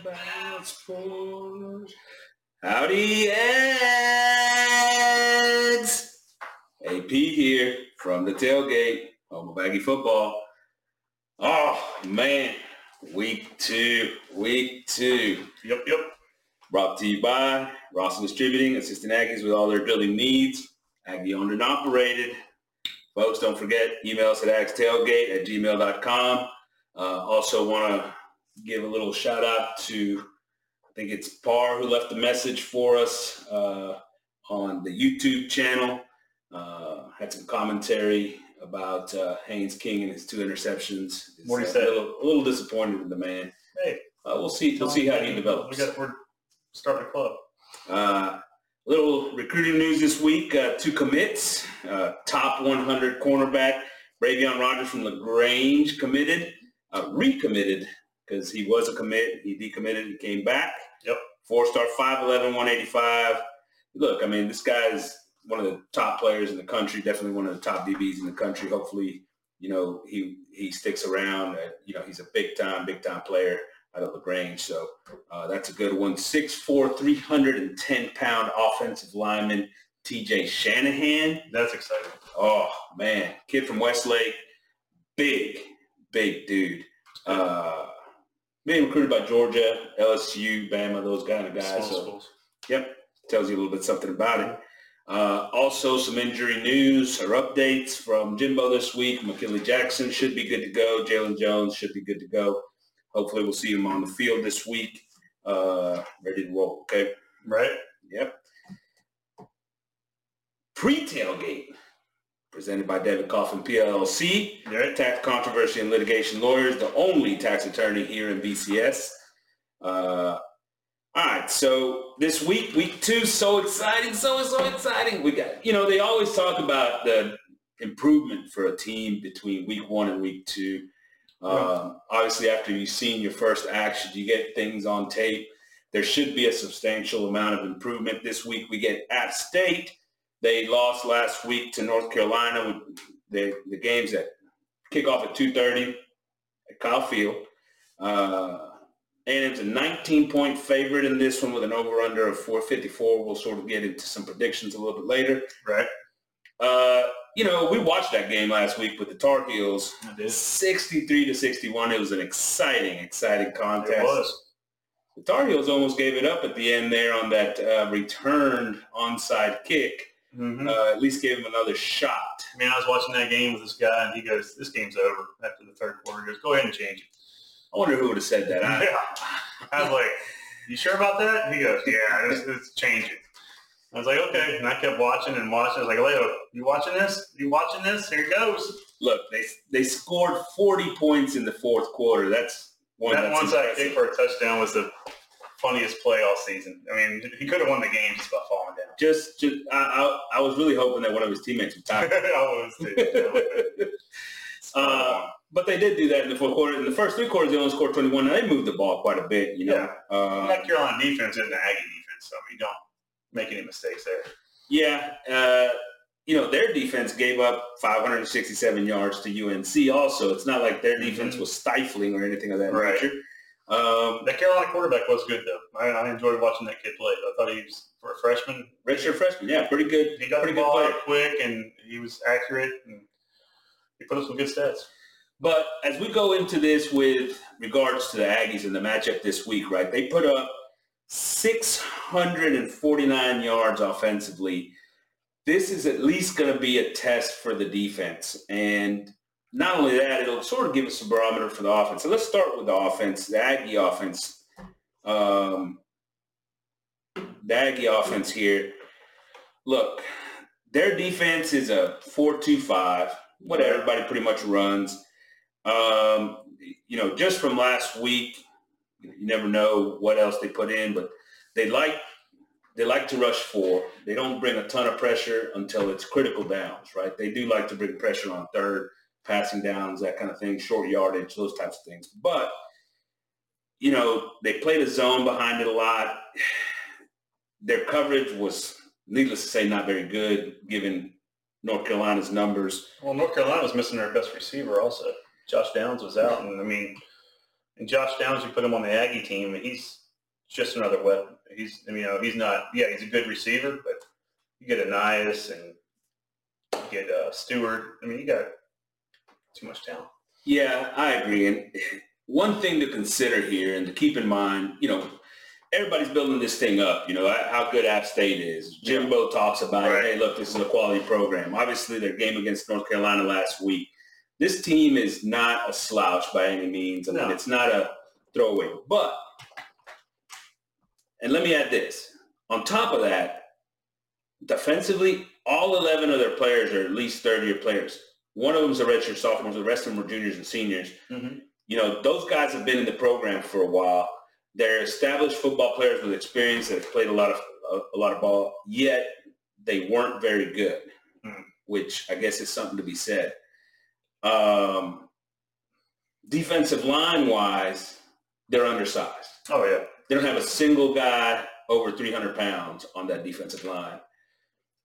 about sports. Howdy, Eds! AP here from the tailgate, home of Aggie football. Oh, man. Week two. Yep. Brought to you by Rossum Distributing, assisting Aggies with all their building needs. Aggie owned and operated. Folks, don't forget, email us at agstailgate@gmail.com. Also want to give a little shout out to, I think it's Par who left the message for us on the YouTube channel. Had some commentary about Haynes King and his two interceptions. What he said. A little disappointed in the man. Hey. We'll see how he develops. We're starting a club. Little recruiting news this week. Two commits. Top 100 cornerback Bravion Rogers from LaGrange committed. Recommitted because he was a commit. He decommitted and came back. Yep. Four-star, 5'11", 185. Look, I mean, this guy's one of the top players in the country, definitely one of the top DBs in the country. Hopefully, he sticks around. He's a big-time player out of LaGrange. So that's a good one. 6'4", 310-pound offensive lineman, TJ Shanahan. That's exciting. Oh, man. Kid from Westlake. Big dude. Being recruited by Georgia, LSU, Bama, those kind of guys. So, yep. Tells you a little bit something about it. Also, some injury news or updates from Jimbo this week. McKinley Jackson should be good to go. Jalen Jones should be good to go. Hopefully, we'll see him on the field this week. Ready to roll, okay? Right. Yep. Pre-tailgate, presented by David Coffin, PLLC. Right. Tax controversy and litigation lawyers, the only tax attorney here in BCS. All right, so this week, week two, so exciting. We got, they always talk about the improvement for a team between week one and week two. Obviously, after you've seen your first action, you get things on tape. There should be a substantial amount of improvement. This week, we get App State. They lost last week to North Carolina. The games that kick off at 2:30 at Kyle Field. And it's a 19-point favorite in this one with an over-under of 454. We'll sort of get into some predictions a little bit later. Right. We watched that game last week with the Tar Heels. 63-61. It was an exciting contest. It was. The Tar Heels almost gave it up at the end there on that returned onside kick. Mm-hmm. At least gave him another shot. I was watching that game with this guy, and he goes, "This game's over after the third quarter." He goes, "Go ahead and change it." I wonder who would have said that. I was like, "You sure about that?" And he goes, "Yeah, it's changing." I was like, "Okay." And I kept watching. I was like, "Leo, you watching this? You watching this? Here it goes." Look, they scored 40 points in the fourth quarter. That onside kick for a touchdown was the funniest play all season. He could have won the game just by falling down. I was really hoping that one of his teammates would tie. I was too. But they did do that in the fourth quarter. In the first three quarters, they only scored 21. Now, they moved the ball quite a bit, Yeah. That Carolina defense isn't the Aggie defense, so don't make any mistakes there. Yeah. Their defense gave up 567 yards to UNC also. It's not like their defense was stifling or anything of that nature. That Carolina quarterback was good, though. I enjoyed watching that kid play. I thought he was, for a freshman. Redshirt freshman, yeah, pretty good. He got the ball out quick, and he was accurate, and he put up some good stats. But as we go into this with regards to the Aggies and the matchup this week, right, they put up 649 yards offensively. This is at least going to be a test for the defense. And not only that, it'll sort of give us a barometer for the offense. So let's start with the offense, the Aggie offense. The Aggie offense here. Look, their defense is a 4-2-5, what everybody pretty much runs. Just from last week, you never know what else they put in, but they like to rush four. They don't bring a ton of pressure until it's critical downs, right? They do like to bring pressure on third, passing downs, that kind of thing, short yardage, those types of things. But, they played a zone behind it a lot. Their coverage was, needless to say, not very good given North Carolina's numbers. Well, North Carolina was missing their best receiver also. Josh Downs was out, and And Josh Downs, you put him on the Aggie team, and he's just another weapon. He's, you know, he's not, yeah, he's a good receiver, but you get Anais and you get Stewart. I mean, you got too much talent. Yeah, I agree. And one thing to consider here and to keep in mind, you know, everybody's building this thing up, you know, how good App State is. Jimbo talks about, hey, look, this is a quality program. Obviously, their game against North Carolina last week. This team is not a slouch by any means. I mean, it's not a throwaway. But, and let me add this, on top of that, defensively, all 11 of their players are at least third-year players. One of them is a redshirt sophomore. The rest of them are juniors and seniors. Mm-hmm. You know, those guys have been in the program for a while. They're established football players with experience that have played a lot of ball, yet they weren't very good, which I guess is something to be said. Defensive line-wise, they're undersized. Oh, yeah. They don't have a single guy over 300 pounds on that defensive line.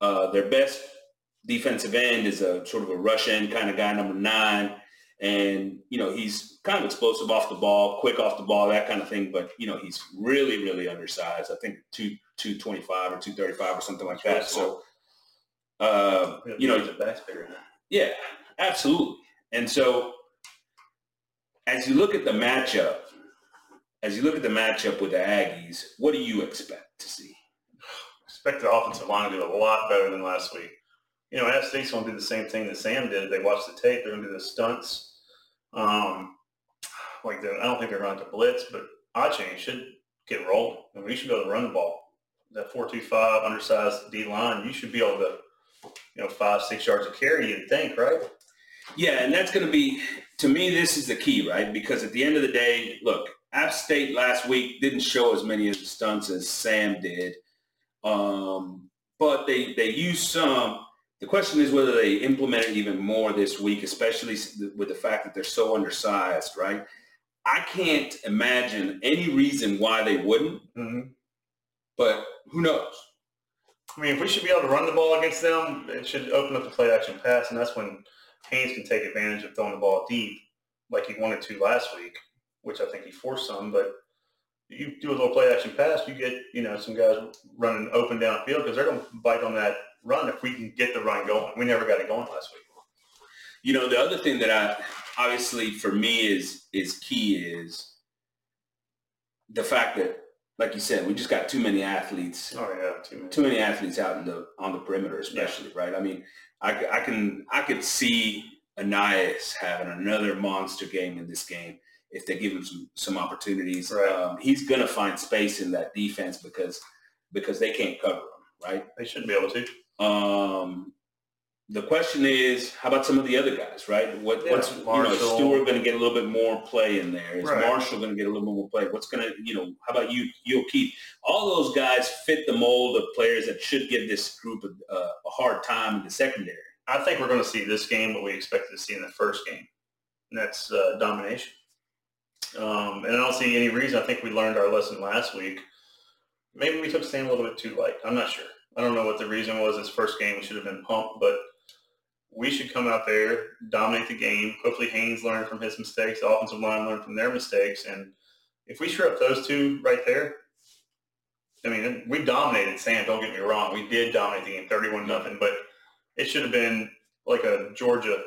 Their best defensive end is a sort of a rush end kind of guy, number 9. And, you know, he's kind of explosive off the ball, quick off the ball, that kind of thing. But, you know, he's really, really undersized. I think 225 or 235 or something like that. So, you know, he's a back figure. Yeah, absolutely. And so as you look at the matchup, with the Aggies, what do you expect to see? I expect the offensive line to do a lot better than last week. You know, App State's going to do the same thing that Sam did. They watch the tape. They're going to do the stunts. I don't think they're going to blitz, but A-Chain should get rolling. I mean, we should be able to run the ball. That 4.25 undersized D line, you should be able to, you know, 5-6 yards of carry. You'd think, right? Yeah, and that's going to be, to me, this is the key, right? Because at the end of the day, look, App State last week didn't show as many of the stunts as Sam did, but they used some. The question is whether they implement it even more this week, especially with the fact that they're so undersized, right? I can't imagine any reason why they wouldn't, but who knows? I mean, if we should be able to run the ball against them, it should open up the play action pass, and that's when Haynes can take advantage of throwing the ball deep like he wanted to last week, which I think he forced some, but you do a little play action pass, you get, you know, some guys running open downfield because they're going to bite on that run if we can get the run going. We never got it going last week. You know, the other thing that obviously for me is key is the fact that, like you said, we just got too many athletes. Oh yeah, too many athletes out on the perimeter, especially, right? I mean, I could see Anais having another monster game in this game if they give him some opportunities. Right. He's gonna find space in that defense because they can't cover him, right? They shouldn't be able to. The question is, how about some of the other guys, right? What's Marshall, is Stewart going to get a little bit more play in there? Is Marshall going to get a little bit more play? What's going to, you know, how about you'll keep all those guys fit the mold of players that should give this group a hard time in the secondary. I think we're going to see this game what we expected to see in the first game, and that's domination. And I don't see any reason. I think we learned our lesson last week. Maybe we took Sam a little bit too light. I'm not sure. I don't know what the reason was. His first game, we should have been pumped, but we should come out there, dominate the game. Hopefully Haynes learned from his mistakes. The offensive line learned from their mistakes. And if we shore up those two right there, I mean, we dominated Sam. Don't get me wrong. We did dominate the game, 31-0, but it should have been like a Georgia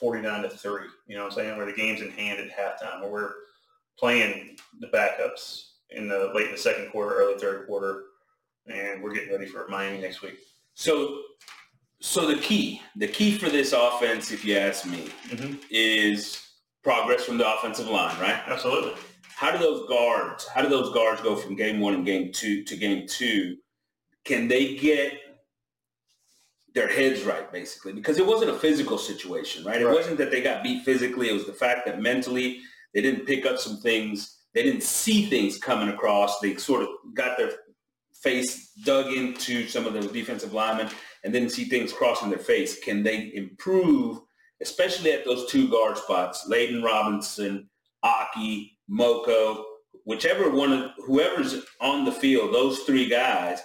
49-3. You know what I'm saying? Where the game's in hand at halftime, where we're playing the backups in the second quarter, early third quarter, and we're getting ready for Miami next week. So the key for this offense, if you ask me, is progress from the offensive line, right? Absolutely. How do those guards go from game one and game two to game two? Can they get their heads right, basically? Because it wasn't a physical situation, right? It wasn't that they got beat physically. It was the fact that mentally they didn't pick up some things. They didn't see things coming across. They sort of got their face dug into some of the defensive linemen and didn't see things crossing their face. Can they improve, especially at those two guard spots, Layden Robinson, Aki, Moko, whoever's on the field, those three guys,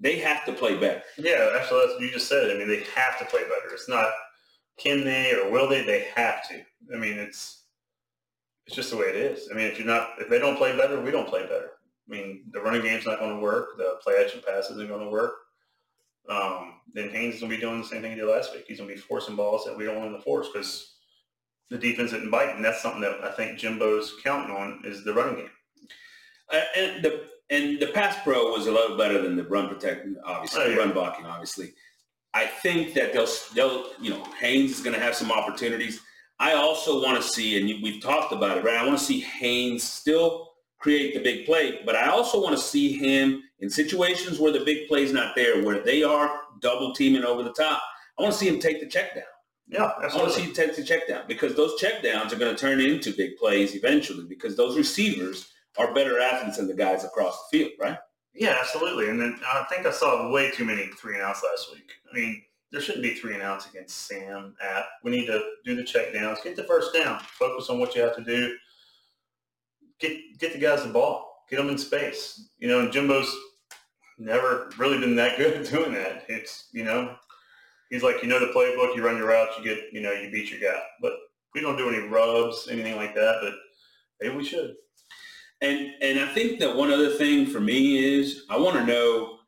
they have to play better. Yeah, actually, that's what you just said. I mean, they have to play better. It's not can they or will they have to. I mean, it's It's just the way it is. I mean, if they don't play better, we don't play better. I mean, the running game's not going to work. The play action pass isn't going to work. Then Haynes is going to be doing the same thing he did last week. He's going to be forcing balls that we don't want him to force because the defense isn't biting. And that's something that I think Jimbo's counting on is the running game. And the pass pro was a little better than the run protecting, obviously, run blocking, obviously. I think that they'll Haynes is going to have some opportunities. I also want to see, and we've talked about it, right? I want to see Haynes still create the big play, but I also want to see him in situations where the big play's not there, where they are double teaming over the top. I want to see him take the check down. Yeah, absolutely. I want to see him take the check down because those check downs are going to turn into big plays eventually because those receivers are better athletes than the guys across the field, right? Yeah, absolutely. And then I think I saw way too many 3-and-outs last week. I mean, there shouldn't be 3-and-outs against Sam App. We need to do the check downs, get the first down, focus on what you have to do, get the guys the ball, get them in space. You know, and Jimbo's never really been that good at doing that. It's, he's like, the playbook, you run your routes, you get, you beat your guy. But we don't do any rubs, anything like that, but maybe we should. And I think that one other thing for me is I want to know,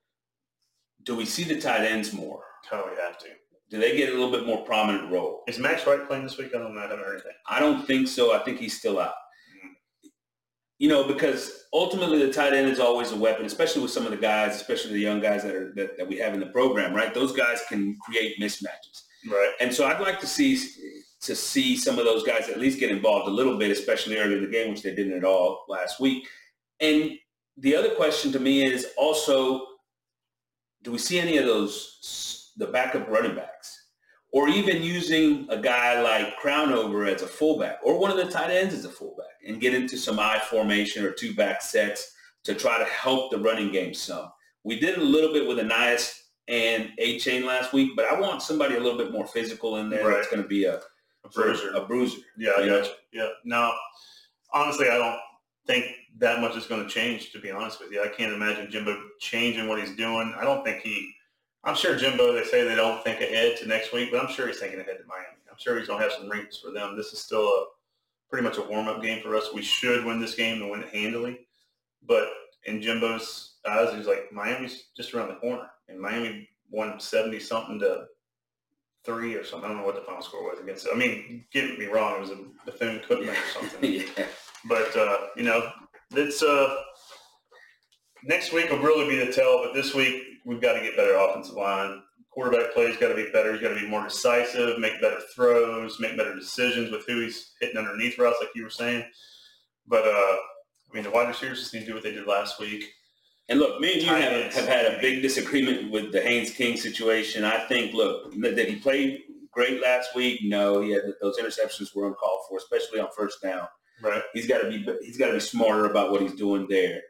do we see the tight ends more? Oh, we have to. Do they get a little bit more prominent role? Is Max White playing this week? I don't know. I haven't heard anything. I don't think so. I think he's still out. Mm-hmm. Because ultimately the tight end is always a weapon, especially with some of the guys, especially the young guys that we have in the program, right? Those guys can create mismatches. Right. And so I'd like to see some of those guys at least get involved a little bit, especially early in the game, which they didn't at all last week. And the other question to me is also, do we see any of the backup running backs or even using a guy like Crownover as a fullback or one of the tight ends as a fullback and get into some I formation or two back sets to try to help the running game some? We did a little bit with Anais and A-Chain last week, but I want somebody a little bit more physical in there. Right. That's going to be a bruiser. Yeah, I got you. Yeah. Now, honestly, I don't think that much is going to change, to be honest with you. I can't imagine Jimbo changing what he's doing. I'm sure Jimbo, they say they don't think ahead to next week, but I'm sure he's thinking ahead to Miami. I'm sure he's going to have some rings for them. This is still pretty much a warm-up game for us. We should win this game and win it handily. But in Jimbo's eyes, he's like, Miami's just around the corner. And Miami won 70-something to 3 or something. I don't know what the final score was against it. I mean, get me wrong, it was a Bethune-Cookman or something. Yeah. But, it's next week will really be the tell, but this week we've got to get better offensive line. Quarterback play's got to be better. He's got to be more decisive, make better throws, make better decisions with who he's hitting underneath routes, like you were saying. But, the wide receivers just need to do what they did last week. And look, me and you have had a big disagreement with the Haynes King situation. I think, look, did he play great last week? No, he had those interceptions were uncalled for, especially on first down. Right. He's got to be smarter about what he's doing there.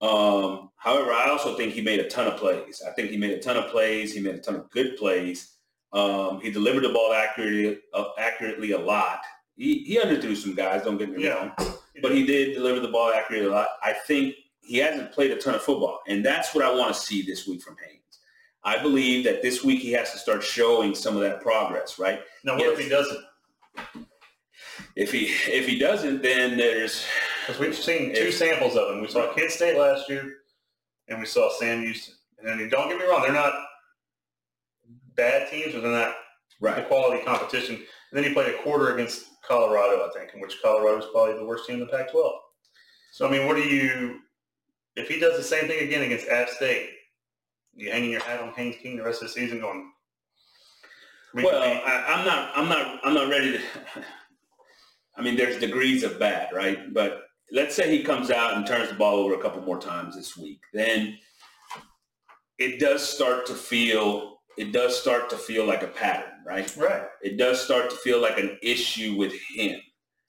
However, I also think he made a ton of plays. He made a ton of good plays. He delivered the ball accurately a lot. He underthrew some guys. Don't get me wrong, but he did deliver the ball accurately a lot. I think. He hasn't played a ton of football, and that's what I want to see this week from Haynes. I believe that this week he has to start showing some of that progress, right? Now, what if he doesn't? If he doesn't, then there's – because we've seen two samples of him. We saw Kent State last year, and we saw Sam Houston. And I mean, don't get me wrong, they're not bad teams, but they're not the quality competition. And then he played a quarter against Colorado, I think, in which Colorado was probably the worst team in the Pac-12. So, I mean, what do you – if he does the same thing again against App State, you hanging your hat on Haynes King the rest of the season going. Well, I'm not ready to. I mean, there's degrees of bad, right? But let's say he comes out and turns the ball over a couple more times this week, then it does start to feel like a pattern, right? Right. It does start to feel like an issue with him.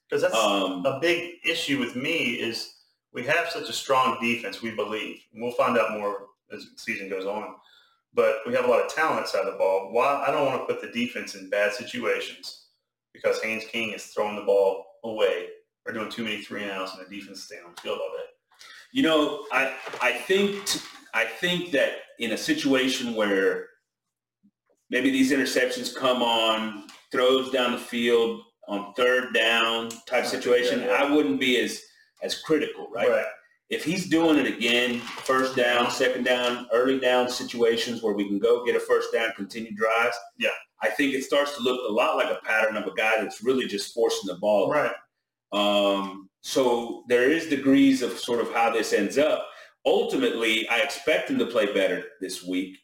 Because that's a big issue with me is. We have such a strong defense, we believe. And we'll find out more as the season goes on. But we have a lot of talent inside the ball. Why? I don't want to put the defense in bad situations because Haynes King is throwing the ball away or doing too many 3-and-outs and the defense staying on the field all day. I think that in a situation where maybe these interceptions come on, throws down the field, on third down type situation, I wouldn't be as critical, right? If he's doing it again, first down, second down, early down situations where we can go get a first down, continue drives, I think it starts to look a lot like a pattern of a guy that's really just forcing the ball. Right. So there is degrees of sort of how this ends up. Ultimately, I expect him to play better this week,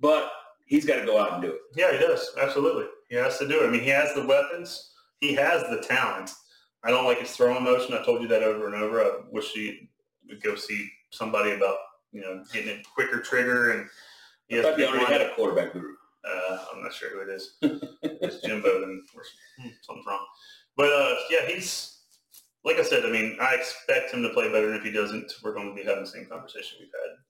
but he's got to go out and do it. Yeah, he does. Absolutely. He has to do it. I mean, he has the weapons. He has the talent. I don't like his throwing motion. I told you that over and over. I wish he would go see somebody about, you know, getting a quicker trigger. And he I thought he already had a quarterback guru. I'm not sure who it is. It's Jimbo, and something's wrong. But, yeah, he's – like I said, I mean, I expect him to play better, and if he doesn't, we're going to be having the same conversation we've had.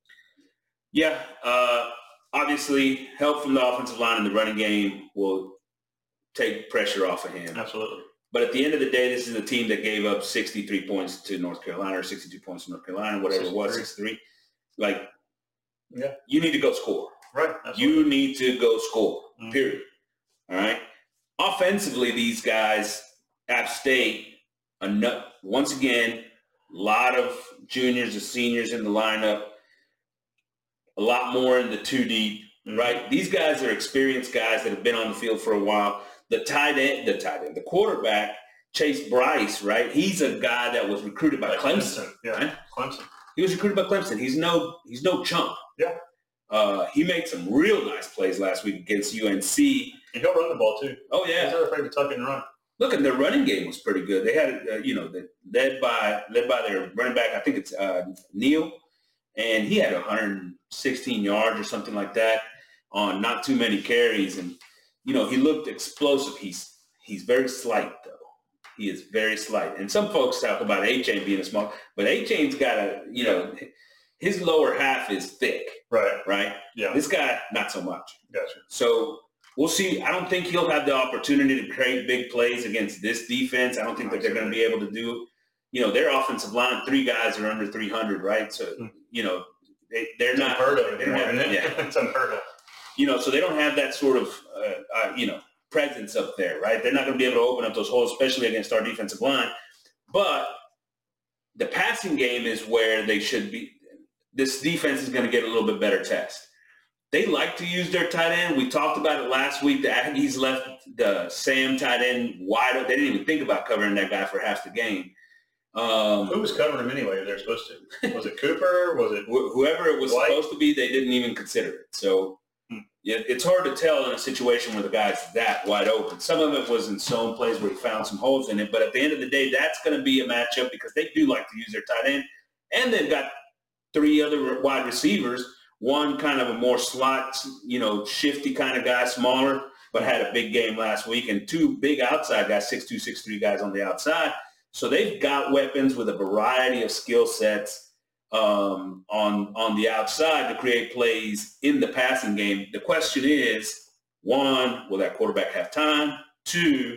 Yeah. Obviously, help from the offensive line in the running game will take pressure off of him. Absolutely. But at the end of the day, this is a team that gave up 63 points to North Carolina or 62 points to North Carolina, whatever it was, 63. Like, yeah, you need to go score. Right. Absolutely. You need to go score, period. All right? Offensively, these guys, App State, once again, a lot of juniors and seniors in the lineup. A lot more in the 2D, right? These guys are experienced guys that have been on the field for a while. The quarterback, Chase Bryce, right? He's a guy that was recruited by Clemson. Yeah, right? Clemson. He was recruited by Clemson. He's no chump. Yeah. He made some real nice plays last week against UNC. And he'll run the ball too. Oh yeah. He's not afraid to tuck and run. Look, and their running game was pretty good. They had, led by their running back. I think it's Neal. And he had 116 yards or something like that on not too many carries. And, you know, he looked explosive. He's very slight, though. He is very slight. And some folks talk about A-Chain being small, but A-Chain's got a, you know, his lower half is thick. Right. Right? Yeah. This guy, not so much. Gotcha. So we'll see. I don't think he'll have the opportunity to create big plays against this defense. I don't think that they're going to be able to do. You know, their offensive line, three guys are under 300, right? So, you know, they're not unheard of anymore. Yeah, it's unheard of. You know, so they don't have that sort of, you know, presence up there, right? They're not going to be able to open up those holes, especially against our defensive line. But the passing game is where they should be. This defense is going to get a little bit better test. They like to use their tight end. We talked about it last week. The Aggies left the Sam tight end wide open. They didn't even think about covering that guy for half the game. Who was covering him anyway? They're supposed to. Was it Cooper? Was it whoever it was White? Supposed to be? They didn't even consider it. So it's hard to tell in a situation where the guy's that wide open. Some of it was in zone plays where he found some holes in it. But at the end of the day, that's going to be a matchup because they do like to use their tight end, and they've got three other wide receivers. One kind of a more slot, you know, shifty kind of guy, smaller, but had a big game last week, and two big outside guys, 6'2", 6'3" guys on the outside. So they've got weapons with a variety of skill sets on the outside to create plays in the passing game. The question is, one, will that quarterback have time? Two,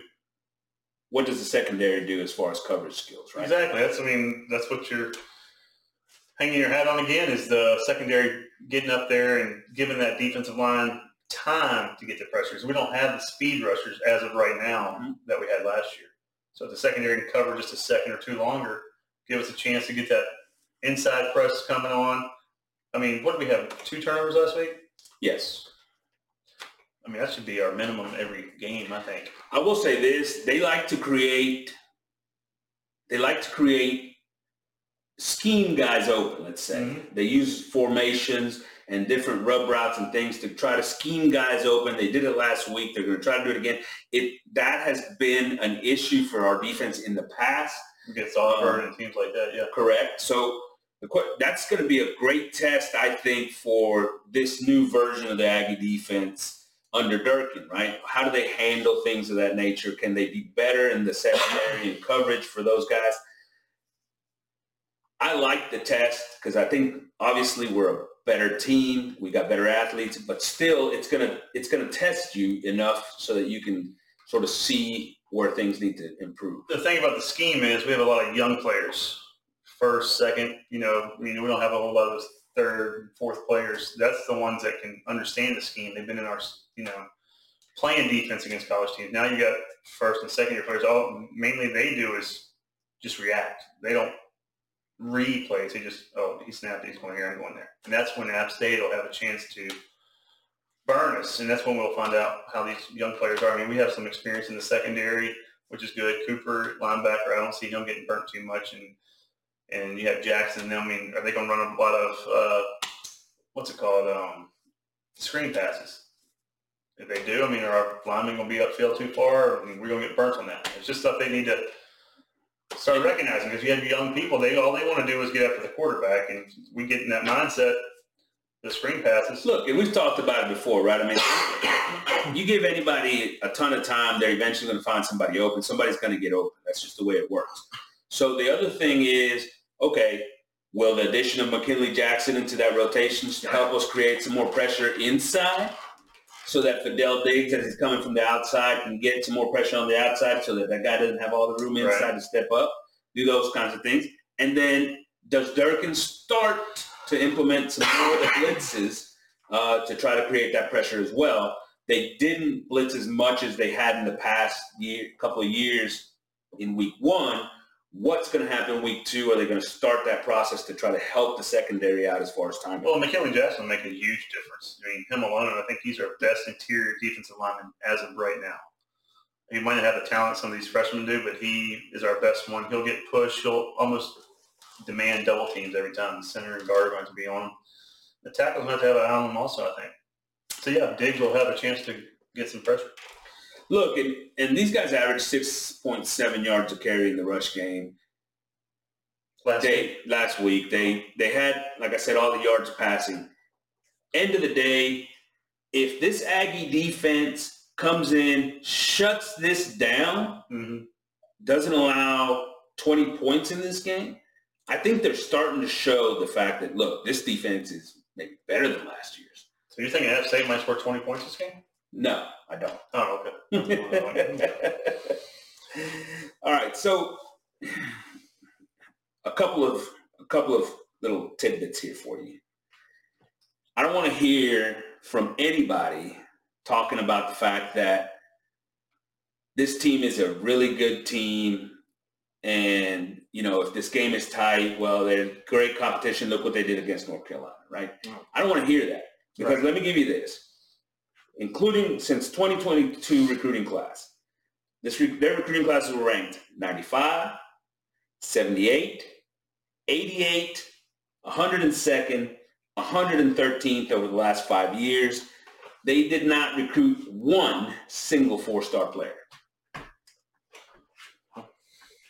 what does the secondary do as far as coverage skills, right? Exactly. That's what you're hanging your hat on again, is the secondary getting up there and giving that defensive line time to get the pressures. We don't have the speed rushers as of right now that we had last year. So if the secondary can cover just a second or two longer, give us a chance to get that inside press coming on. I mean, what did we have, 2 turnovers last week? Yes. I mean, that should be our minimum every game, I think. I will say this. They like to create scheme guys open, let's say. Mm-hmm. They use formations and different rub routes and things to try to scheme guys open. They did it last week. They're going to try to do it again. That has been an issue for our defense in the past. Against Auburn and teams like that, yeah. Correct. So that's going to be a great test, I think, for this new version of the Aggie defense under Durkin, right? How do they handle things of that nature? Can they be better in the secondary and coverage for those guys? I like the test because I think, obviously, we're a better team. We got better athletes, but still, it's gonna test you enough so that you can sort of see where things need to improve. The thing about the scheme is we have a lot of young players, first, second. You know, I mean, we don't have a whole lot of those third, fourth players. That's the ones that can understand the scheme. They've been in our, you know, playing defense against college teams. Now you got first and second year players, all mainly they do is just react. They don't read plays. They just, oh, he snapped, he's going here, I'm going there. And that's when App State will have a chance to burn us, and that's when we'll find out how these young players are. I mean, we have some experience in the secondary, which is good. Cooper, linebacker, I don't see him getting burnt too much. And you have Jackson. I mean, are they going to run a lot of, screen passes? If they do, I mean, are our linemen going to be upfield too far? I mean, we're going to get burnt on that. It's just stuff they need to start recognizing. Because you have young people, all they want to do is get after the quarterback. And we get in that mindset, the screen passes. Look, and we've talked about it before, right? I mean, you give anybody a ton of time, they're eventually going to find somebody open. Somebody's going to get open. That's just the way it works. So the other thing is, okay, will the addition of McKinley Jackson into that rotation help us create some more pressure inside so that Fidel Diggs, as he's coming from the outside, can get some more pressure on the outside so that guy doesn't have all the room inside to step up, do those kinds of things. And then does Durkin start to implement some more of the blitzes to try to create that pressure as well? They didn't blitz as much as they had in the past couple of years in week one. What's going to happen week two? Are they going to start that process to try to help the secondary out as far as time? Well, McKinley Jackson will make a huge difference. I mean, him alone, I think he's our best interior defensive lineman as of right now. He might not have the talent some of these freshmen do, but he is our best one. He'll get pushed. He'll almost demand double teams every time. The center and guard are going to be on him. The tackle's going to have an eye on him also, I think. So, yeah, Diggs will have a chance to get some pressure. Look, and these guys averaged 6.7 yards a carry in the rush game. Last week. They had, like I said, all the yards passing. End of the day, if this Aggie defense comes in, shuts this down, doesn't allow 20 points in this game, I think they're starting to show the fact that, look, this defense is maybe better than last year's. So you're thinking App State might score 20 points this game? No, I don't. Oh, okay. All right, so a couple of little tidbits here for you. I don't want to hear from anybody talking about the fact that this team is a really good team, and you know, if this game is tight, well, they're great competition. Look what they did against North Carolina, right? I don't want to hear that because let me give you this. Including since 2022 recruiting class. Their recruiting classes were ranked 95, 78, 88, 102nd, 113th over the last 5 years. They did not recruit one single four-star player.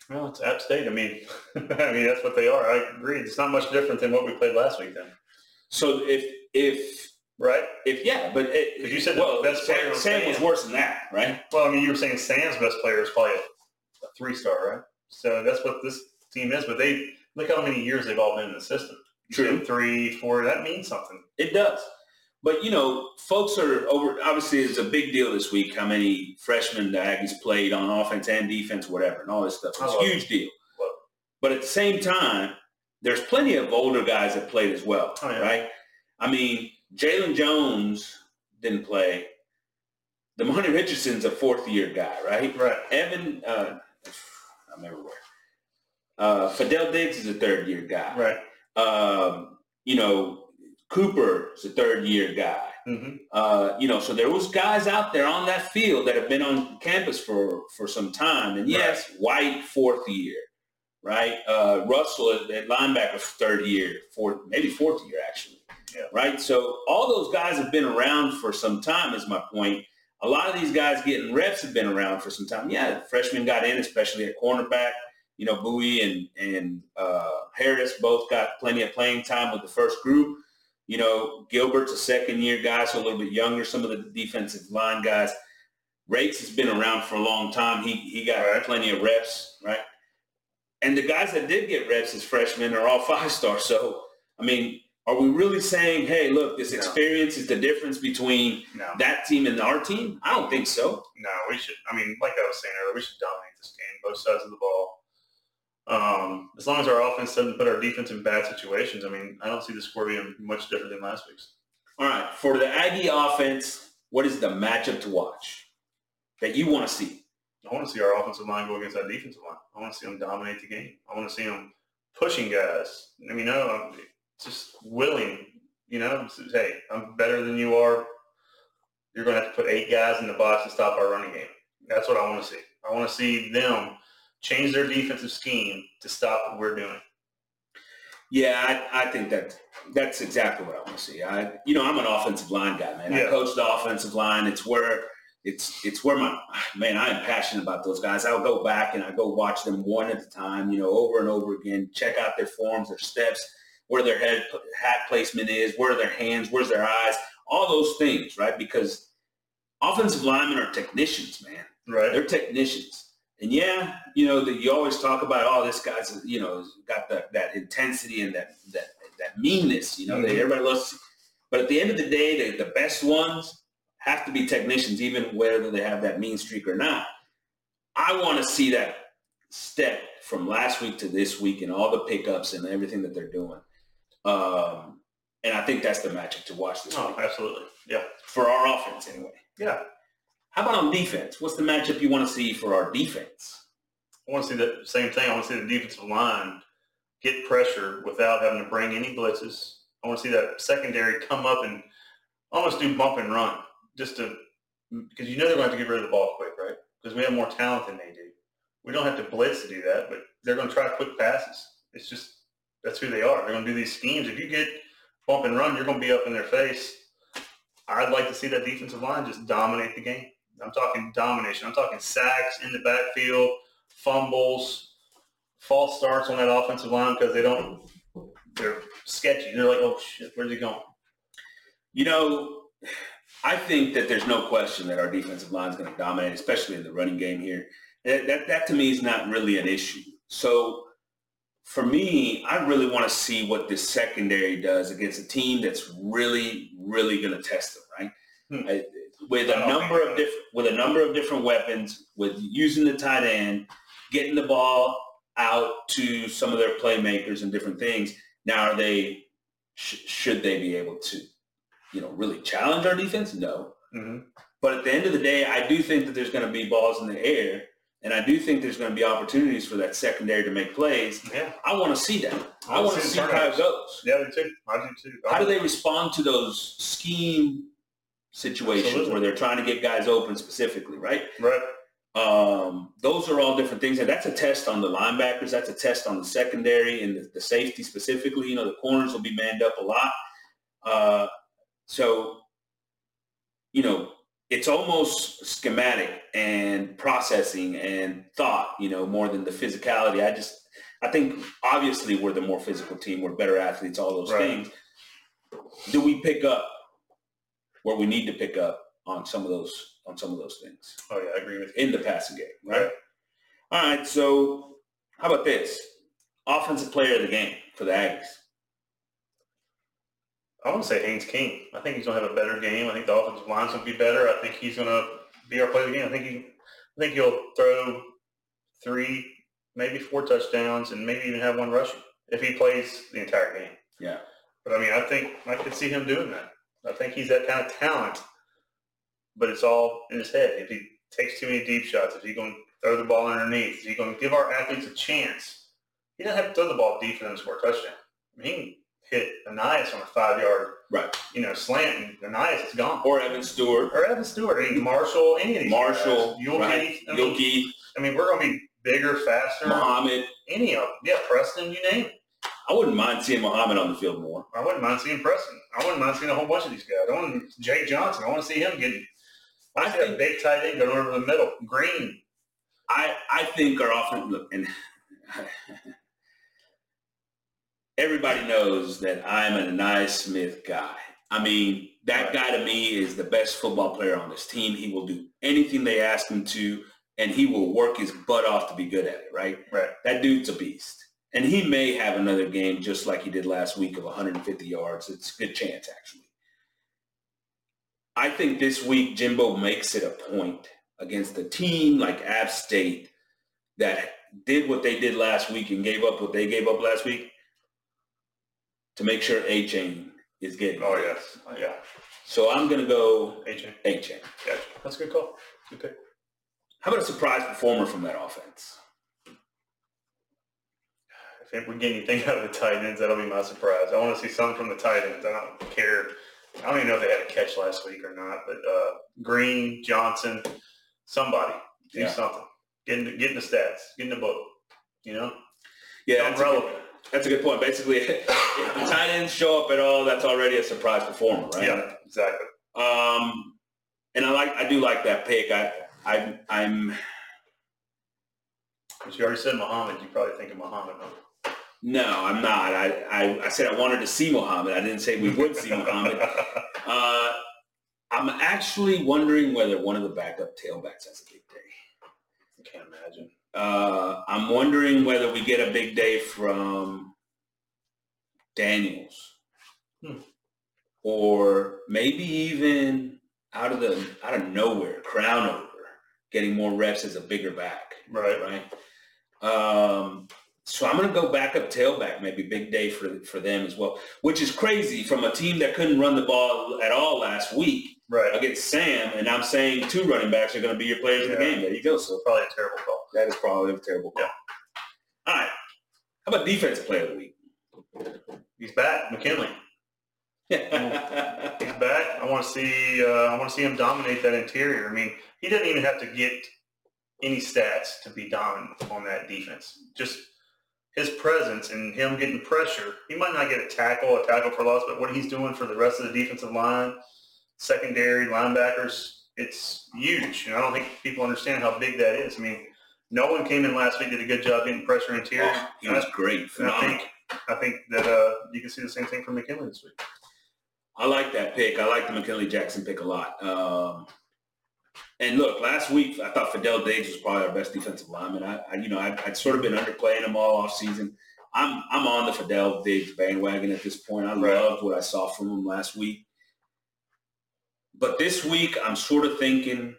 Well, it's App State. I mean, that's what they are. I agree. It's not much different than what we played last week then. So if right. If you said the best player, Sam was worse than that, right? Well, I mean, you were saying Sam's best player is probably a three-star, right? So that's what this team is. But they look how many years they've all been in the system. True, 3, 4. That means something. It does. But you know, folks are over. Obviously, it's a big deal this week how many freshmen the Aggies played on offense and defense, whatever, and all this stuff. It's a huge deal. But at the same time, there's plenty of older guys that played as well, right? I mean, Jalen Jones didn't play. DeMonte Richardson's a fourth-year guy, right? Right. Evan, I'm everywhere. Fidel Diggs is a third-year guy. Right. Cooper is a third-year guy. So there was guys out there on that field that have been on campus for some time. And yes, White, fourth year, right? Russell at linebacker, third year, fourth year actually. Yeah. Right. So all those guys have been around for some time is my point. A lot of these guys getting reps have been around for some time. Yeah. Freshmen got in, especially at cornerback, Bowie and Harris both got plenty of playing time with the first group. Gilbert's a second year guy, so a little bit younger. Some of the defensive line guys, Rakes has been around for a long time. He got plenty of reps. Right. And the guys that did get reps as freshmen are all five-star. So, I mean, are we really saying, hey, look, this experience is the difference between that team and our team? I don't think so. No, we should. I mean, like I was saying earlier, we should dominate this game, both sides of the ball. As long as our offense doesn't put our defense in bad situations, I mean, I don't see the score being much different than last week's. All right. For the Aggie offense, what is the matchup to watch that you want to see? I want to see our offensive line go against our defensive line. I want to see them dominate the game. I want to see them pushing guys. I mean, no, I'm just willing, you know, hey, I'm better than you are. You're going to have to put 8 guys in the box to stop our running game. That's what I want to see. I want to see them change their defensive scheme to stop what we're doing. Yeah, I think that's exactly what I want to see. I'm an offensive line guy, man. Yeah. I coach the offensive line. It's where I am passionate about those guys. I'll go back and I go watch them one at a time, you know, over and over again, check out their forms, their steps, where their hat placement is, where are their hands, where's their eyes, all those things, right? Because offensive linemen are technicians, man. Right. They're technicians. And yeah, you know, you always talk about, oh, this guy's, you know, got that intensity and that meanness, you know, that everybody loves. But at the end of the day, the best ones have to be technicians, even whether they have that mean streak or not. I want to see that step from last week to this week and all the pickups and everything that they're doing. And I think that's the magic to watch this week. Oh, absolutely. Yeah. For our offense, anyway. Yeah. How about on defense? What's the matchup you want to see for our defense? I want to see the same thing. I want to see the defensive line get pressure without having to bring any blitzes. I want to see that secondary come up and almost do bump and run. Just to, because you know they're going to have to get rid of the ball quick, right? Because we have more talent than they do. We don't have to blitz to do that, but they're going to try quick passes. It's just, that's who they are. They're going to do these schemes. If you get bump and run, you're going to be up in their face. I'd like to see that defensive line just dominate the game. I'm talking domination. I'm talking sacks in the backfield, fumbles, false starts on that offensive line because they're sketchy. They're like, oh, shit, where's he going? You know, I think that there's no question that our defensive line is going to dominate, especially in the running game here. That to me is not really an issue. So for me, I really want to see what this secondary does against a team that's really, really going to test them, right? With a number of different weapons, with using the tight end, getting the ball out to some of their playmakers and different things. Now, are they should they be able to, you know, really challenge our defense? No. Mm-hmm. But at the end of the day, I do think that there's going to be balls in the air, and I do think there's going to be opportunities for that secondary to make plays. Yeah. I want to see that. I want to see how it goes. Yeah, me too. I do too. How do they respond to those scheme situations? Absolutely. Where they're trying to get guys open specifically, right? Right. Those are all different things, and that's a test on the linebackers. That's a test on the secondary and the safety specifically. You know, the corners will be manned up a lot. So, you know, it's almost schematic and processing and thought, you know, more than the physicality. I think obviously we're the more physical team. We're better athletes, all those things. Do we pick up where we need to pick up on some of those things? Oh, yeah, I agree with you. In the passing game, right? All right, so how about this? Offensive player of the game for the Aggies. I want to say Haynes King. I think he's going to have a better game. I think the offensive line's going to be better. I think he's going to be our player of the game. I think he'll throw 3, maybe 4 touchdowns and maybe even have 1 rushing if he plays the entire game. Yeah. But, I mean, I think I could see him doing that. I think he's that kind of talent, but it's all in his head. If he takes too many deep shots, if he's going to throw the ball underneath, if he's going to give our athletes a chance, he doesn't have to throw the ball deep for them to score a touchdown. I mean, he hit Anais on a 5-yard, you know, slant, and Anais is gone. Or Evan Stewart. I mean, Marshall, any of these guys. I mean, we're going to be bigger, faster. Muhammad. Any of them. Yeah, Preston, you name it. I wouldn't mind seeing Muhammad on the field more. I wouldn't mind seeing Preston. I wouldn't mind seeing a whole bunch of these guys. Jake Johnson, I want to see him getting – I think a big tight end going over the middle. Green. I think our offense – and everybody knows that I'm an Anais Smith guy. I mean, that guy to me is the best football player on this team. He will do anything they ask him to, and he will work his butt off to be good at it, right? Right. That dude's a beast. And he may have another game just like he did last week of 150 yards. It's a good chance, actually. I think this week Jimbo makes it a point against a team like App State that did what they did last week and gave up what they gave up last week to make sure A-Chain is getting it. Oh, yes. Yeah. So I'm going to go A-Chain. Gotcha. That's a good call. Good pick. How about a surprise performer from that offense? If we get anything out of the tight ends, that'll be my surprise. I want to see something from the tight ends. I don't care. I don't even know if they had a catch last week or not, but Green, Johnson, somebody. Do something. Get in the stats. Get in the book. You know? Yeah. That's relevant. That's a good point. Basically, if the tight ends show up at all, that's already a surprise performer, right? Yeah, exactly. And I do like that pick. I'm – you already said Muhammad. You probably think of Muhammad, huh? No, I'm not. I said I wanted to see Muhammad. I didn't say we would see Muhammad. I'm actually wondering whether one of the backup tailbacks has a big day. I can't imagine. I'm wondering whether we get a big day from Daniels or maybe even out of nowhere, Crownover, getting more reps as a bigger back. Right. So I'm going to go back up tailback, maybe big day for them as well, which is crazy from a team that couldn't run the ball at all last week against Sam, and I'm saying two running backs are going to be your players in the game. There you go. So probably a terrible call. That is probably a terrible call. Yeah. All right. How about defensive player of the week? He's back, McKinley. He's back. I want to see him dominate that interior. I mean, he doesn't even have to get any stats to be dominant on that defense. Just – his presence and him getting pressure, he might not get a tackle for loss, but what he's doing for the rest of the defensive line, secondary, linebackers, it's huge. And I don't think people understand how big that is. I mean, no one came in last week, did a good job getting pressure interior. Oh, he was great. I think that you can see the same thing from McKinley this week. I like that pick. I like the McKinley Jackson pick a lot. And look, last week I thought Fidel Diggs was probably our best defensive lineman. I'd sort of been underplaying him all offseason. I'm on the Fidel Diggs bandwagon at this point. I loved what I saw from him last week. But this week I'm sort of thinking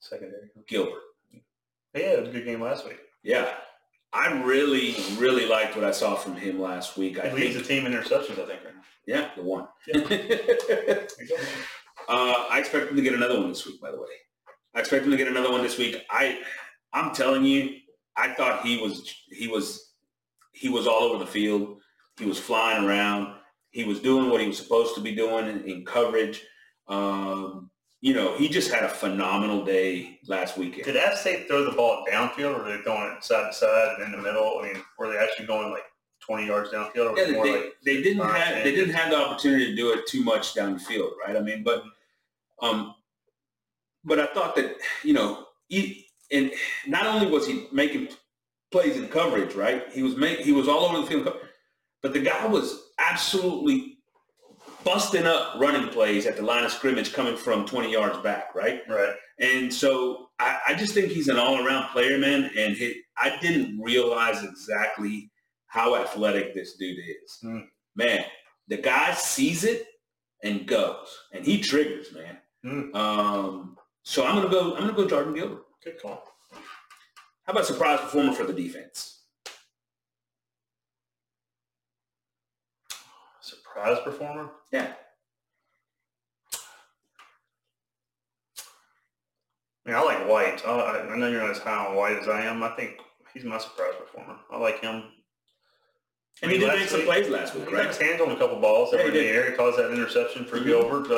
secondary Gilbert. Yeah, it was a good game last week. Yeah. I really, really liked what I saw from him last week. He leads the team in interceptions, I think, right now. Yeah, the one. Yeah. I expect him to get another one this week, by the way. I'm telling you, I thought he was all over the field. He was flying around. He was doing what he was supposed to be doing in coverage. He just had a phenomenal day last weekend. Did App State throw the ball downfield, or were they going side to side and in the middle? I mean, were they actually going like 20 yards downfield? Or they didn't have the opportunity to do it too much downfield, right? I mean, but I thought that, and not only was he making plays in coverage, right? He was all over the field, but the guy was absolutely busting up running plays at the line of scrimmage coming from 20 yards back, right? Right. And so I just think he's an all-around player, man, and I didn't realize exactly how athletic this dude is. Mm. Man, the guy sees it and goes, and he triggers, man. Mm. So I'm gonna go Jordan Gilbert. Good call. How about surprise performer for the defense? Surprise performer? Yeah. I mean, I like White. I know you're not as high on White as I am. I think he's my surprise performer. I like him. And he did make some plays last week, right? He got his hands on a couple balls that were in the air. He caused that interception for Gilbert.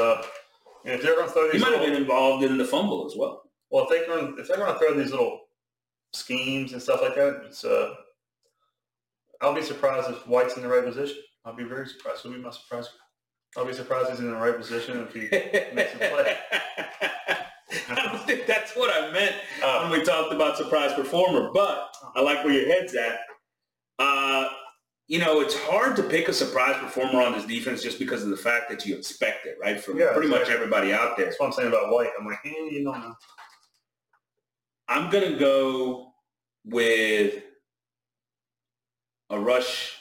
And if they're going to throw these, he might have been involved in the fumble as well. Well, if they're going to throw these little schemes and stuff like that, it's I'll be surprised if White's in the right position. I'll be very surprised. It'll be my surprise. I'll be surprised he's in the right position if he makes a play. I don't think that's what I meant when we talked about surprise performer, but I like where your head's at. It's hard to pick a surprise performer on this defense just because of the fact that you expect it, right, from pretty much everybody out there. That's what I'm saying about White. I'm like, you don't know. I'm going to go with a rush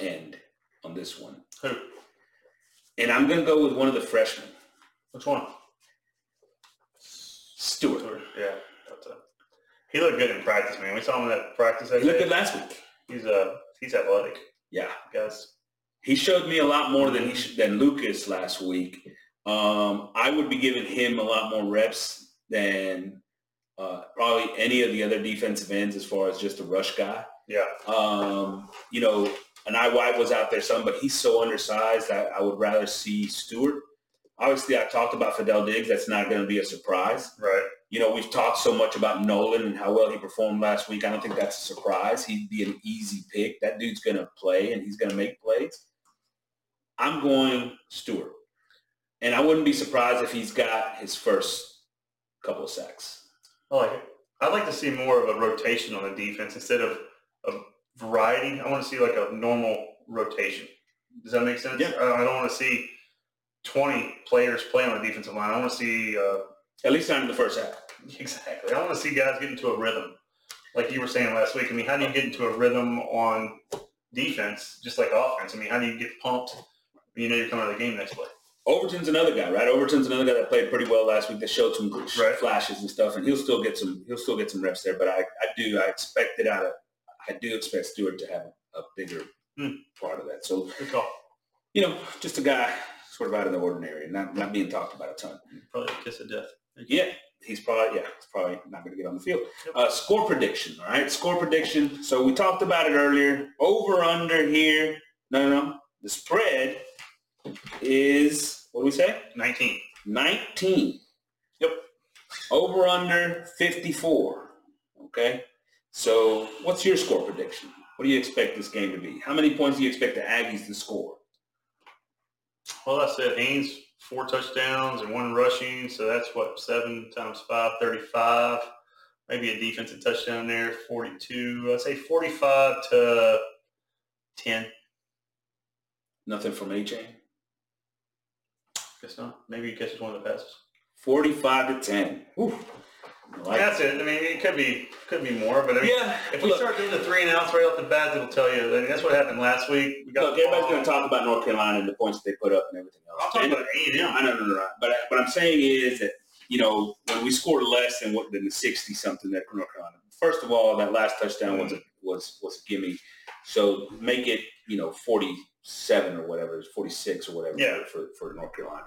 end on this one. Who? And I'm going to go with one of the freshmen. Which one? Stewart. Yeah. He looked good in practice, man. We saw him in that practice. He looked good last week. He's athletic. Yeah, guys. He showed me a lot more than Lucas last week. I would be giving him a lot more reps than probably any of the other defensive ends as far as just a rush guy. Yeah. You know, Anais White was out there some, but he's so undersized. I would rather see Stewart. Obviously, I talked about Fidel Diggs. That's not going to be a surprise. Right. You know, we've talked so much about Nolan and how well he performed last week. I don't think that's a surprise. He'd be an easy pick. That dude's going to play, and he's going to make plays. I'm going Stewart. And I wouldn't be surprised if he's got his first couple of sacks. I like it. I'd like to see more of a rotation on the defense instead of a variety. I want to see like a normal rotation. Does that make sense? Yeah. I don't want to see 20 players playing on the defensive line. I want to see at least not in the first half. Exactly. I want to see guys get into a rhythm, like you were saying last week. I mean, how do you get into a rhythm on defense, just like offense? I mean, how do you get pumped when you know you're coming out of the game next play? Overton's another guy, right? Overton's another guy that played pretty well last week. That showed some flashes and stuff, and he'll still get some reps there. But I do expect Stewart to have a bigger part of that. So, you know, just a guy sort of out of the ordinary, not being talked about a ton. Probably a kiss of death. Yeah, he's probably not going to get on the field. Yep. Score prediction, all right? Score prediction. So we talked about it earlier. Over under here. No. The spread is, what do we say? 19. Yep. Over under 54. Okay. So what's your score prediction? What do you expect this game to be? How many points do you expect the Aggies to score? Well, I said Haynes, 4 touchdowns and 1 rushing, so that's what, 7 times 5, 35. Maybe a defensive touchdown there, 42. I'd say 45 to 10. Nothing from A-Chain? Guess not. Maybe he catches one of the passes. 45 to 10. Ooh. That's it. I mean, it could be more, but I mean, yeah, if we start doing the 3 and outs right off the bat, it'll tell you. I mean, that's what happened last week. Everybody's going to talk about North Carolina and the points that they put up and everything else. I'm talking about A&M. I know, no. But what I'm saying is that, you know, when we scored less than the 60-something that North Carolina. First of all, that last touchdown was a gimme. So make it, you know, 47 or whatever, 46 or whatever for North Carolina.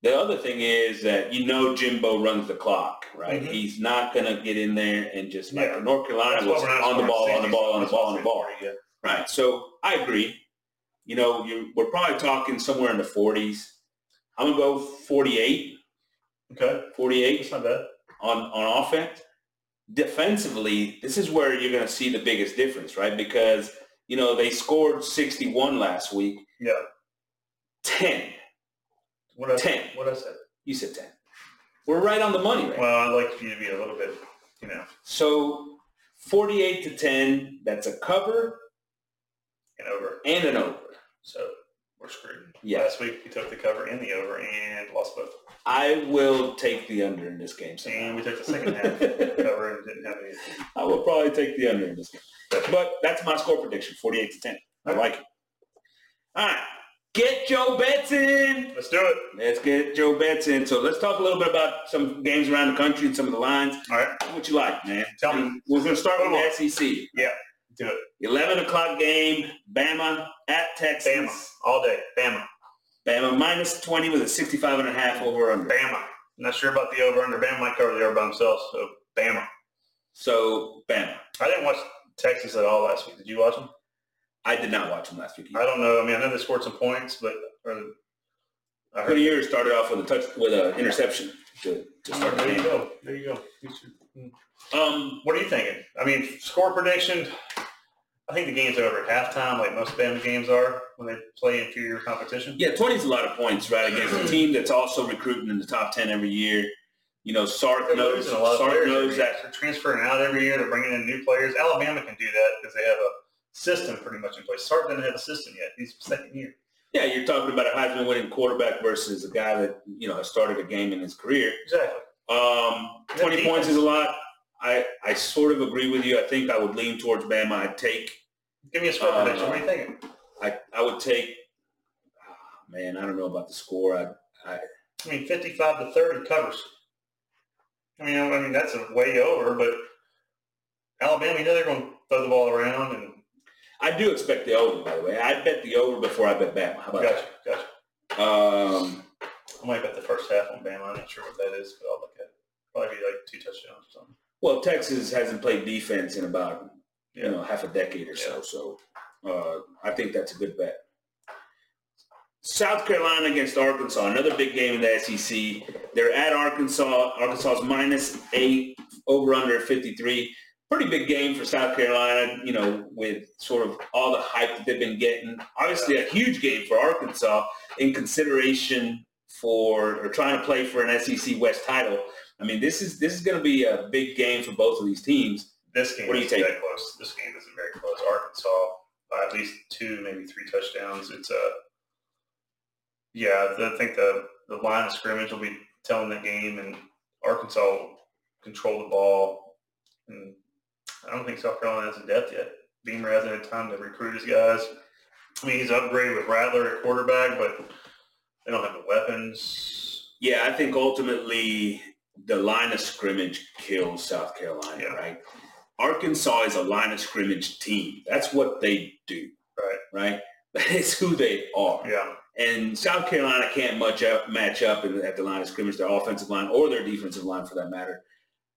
The other thing is that, you know, Jimbo runs the clock, right? Mm-hmm. He's not going to get in there and just like North Carolina was on the ball. Yeah. Right. So I agree. You know, we're probably talking somewhere in the 40s. I'm going to go 48. Okay. 48. That's not bad. On offense. Defensively, this is where you're going to see the biggest difference, right? Because, you know, they scored 61 last week. Yeah. 10. What I said? You said 10. We're right on the money, right? Well, I'd like for you to be a little bit, you know. So 48 to 10, that's a cover. And an over. So we're screwed. Yeah. Last week we took the cover and the over and lost both. I will take the under in this game. Somehow. And we took the second half cover and didn't have anything. I will probably take the under in this game. But that's my score prediction, 48 to 10. I like it. All right. Get your bets in. Let's do it. Let's get your bets in. So let's talk a little bit about some games around the country and some of the lines. All right. What you like, man? Tell me. We're going to start with the SEC. Yeah. Do it. 11 o'clock game, Bama at Texas. Bama. All day. Bama. Bama minus 20 with a 65.5 over under. Bama. Not sure about the over under. Bama might cover the over by themselves, so Bama. So, Bama. I didn't watch Texas at all last week. Did you watch them? I did not watch them last week either. I don't know. I mean, I know they scored some points, but I heard Pretty started off with an interception to start the game. There you go. What are you thinking? I mean, score prediction, I think the game's over at halftime, like most Bama games are when they play inferior competition. Yeah, 20 is a lot of points, right, against a team that's also recruiting in the top 10 every year. You know, Sark knows that. They're transferring out every year. They're bringing in new players. Alabama can do that because they have a system pretty much in place. Sark doesn't have a system yet. He's second year. Yeah, you're talking about a Heisman-winning quarterback versus a guy that, you know, has started a game in his career. Exactly. 20 points is a lot. I sort of agree with you. I think I would lean towards Bama. Give me a score prediction. What are you thinking? I would take – man, I don't know about the score. I mean, 55 to 30 covers. I mean that's a way over, but Alabama, you know they're going to throw the ball around and – I do expect the over, by the way. I bet the over before I bet Bama. How about that? Gotcha. I might bet the first half on Bama. I'm not sure what that is, but I'll look at it. probably be like 2 touchdowns or something. Well, Texas hasn't played defense in about half a decade or so. So I think that's a good bet. South Carolina against Arkansas, another big game in the SEC. They're at Arkansas. Arkansas's -8, over under 53. Pretty big game for South Carolina, with sort of all the hype that they've been getting. Obviously a huge game for Arkansas in consideration for or trying to play for an SEC West title. I mean, this is going to be a big game for both of these teams. This game is very close. This game isn't very close. Arkansas by at least 2, maybe 3 touchdowns. It's I think the line of scrimmage will be telling the game, and Arkansas will control the ball. And I don't think South Carolina has a depth yet. Beamer hasn't had time to recruit his guys. I mean, he's upgraded with Rattler at quarterback, but they don't have the weapons. Yeah, I think ultimately the line of scrimmage kills South Carolina, right? Arkansas is a line of scrimmage team. That's what they do, right? That is who they are. Yeah. And South Carolina can't match up at the line of scrimmage, their offensive line or their defensive line for that matter.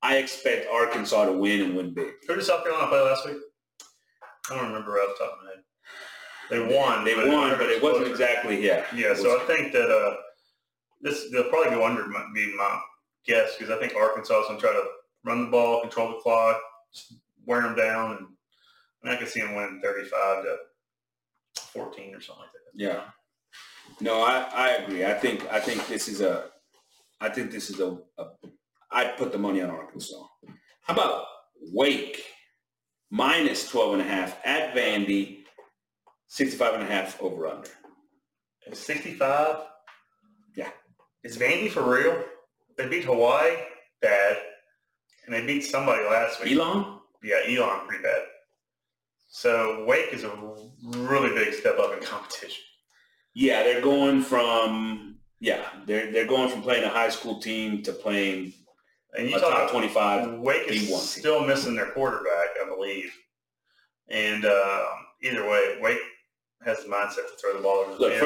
I expect Arkansas to win and win big. Who did South Carolina play last week? I don't remember off the top of my head. They won, but it wasn't exactly, Yeah, so I think that they'll probably go under might be my guess, because I think Arkansas is going to try to run the ball, control the clock, wear them down, and I can see them winning 35-14 or something like that. Yeah. No, I agree. I think this is a I'd put the money on Arkansas. How about Wake? -12.5 at Vandy, 65.5 over under. 65? Yeah. Is Vandy for real? They beat Hawaii bad, and they beat somebody last week. Elon? Yeah, Elon pretty bad. So Wake is a really big step up in competition. Yeah, they're going from playing a high school team to playing. And you talk about 25. Wake is D1 still missing their quarterback, I believe. And either way, Wake has the mindset to throw the ball over the field.